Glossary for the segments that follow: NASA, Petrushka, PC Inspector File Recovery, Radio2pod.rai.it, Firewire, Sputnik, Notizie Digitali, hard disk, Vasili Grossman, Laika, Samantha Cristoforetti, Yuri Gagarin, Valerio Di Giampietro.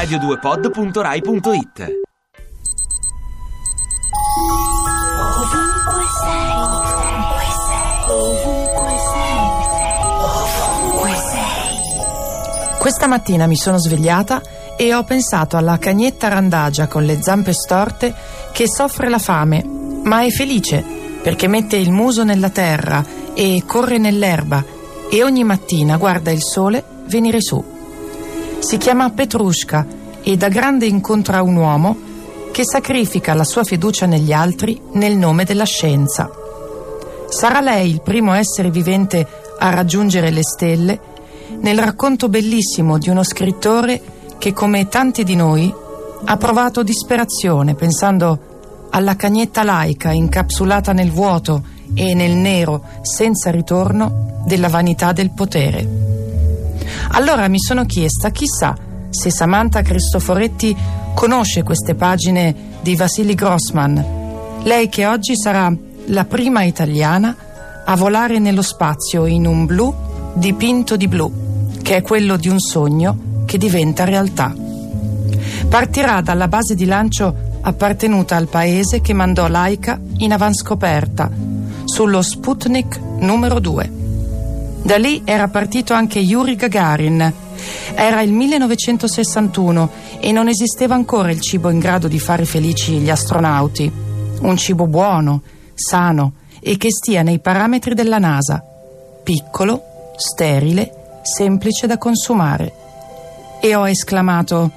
Radio2pod.rai.it. Questa mattina mi sono svegliata e ho pensato alla cagnetta randagia con le zampe storte che soffre la fame, ma è felice perché mette il muso nella terra e corre nell'erba e ogni mattina guarda il sole venire su. Si chiama Petrushka e da grande incontra un uomo che sacrifica la sua fiducia negli altri nel nome della scienza. Sarà lei il primo essere vivente a raggiungere le stelle, nel racconto bellissimo di uno scrittore che, come tanti di noi, ha provato disperazione pensando alla cagnetta laica incapsulata nel vuoto e nel nero senza ritorno della vanità del potere. Allora mi sono chiesta, chissà se Samantha Cristoforetti conosce queste pagine di Vasili Grossman, lei che oggi sarà la prima italiana a volare nello spazio in un blu dipinto di blu, che è quello di un sogno che diventa realtà. Partirà dalla base di lancio appartenuta al paese che mandò Laika in avanscoperta sullo Sputnik numero 2. Da lì era partito anche Yuri Gagarin. Era il 1961 e non esisteva ancora il cibo in grado di fare felici gli astronauti. Un cibo buono, sano e che stia nei parametri della NASA. Piccolo, sterile, semplice da consumare. E ho esclamato: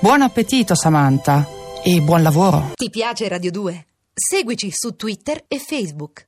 buon appetito Samantha e buon lavoro. Ti piace Radio 2? Seguici su Twitter e Facebook.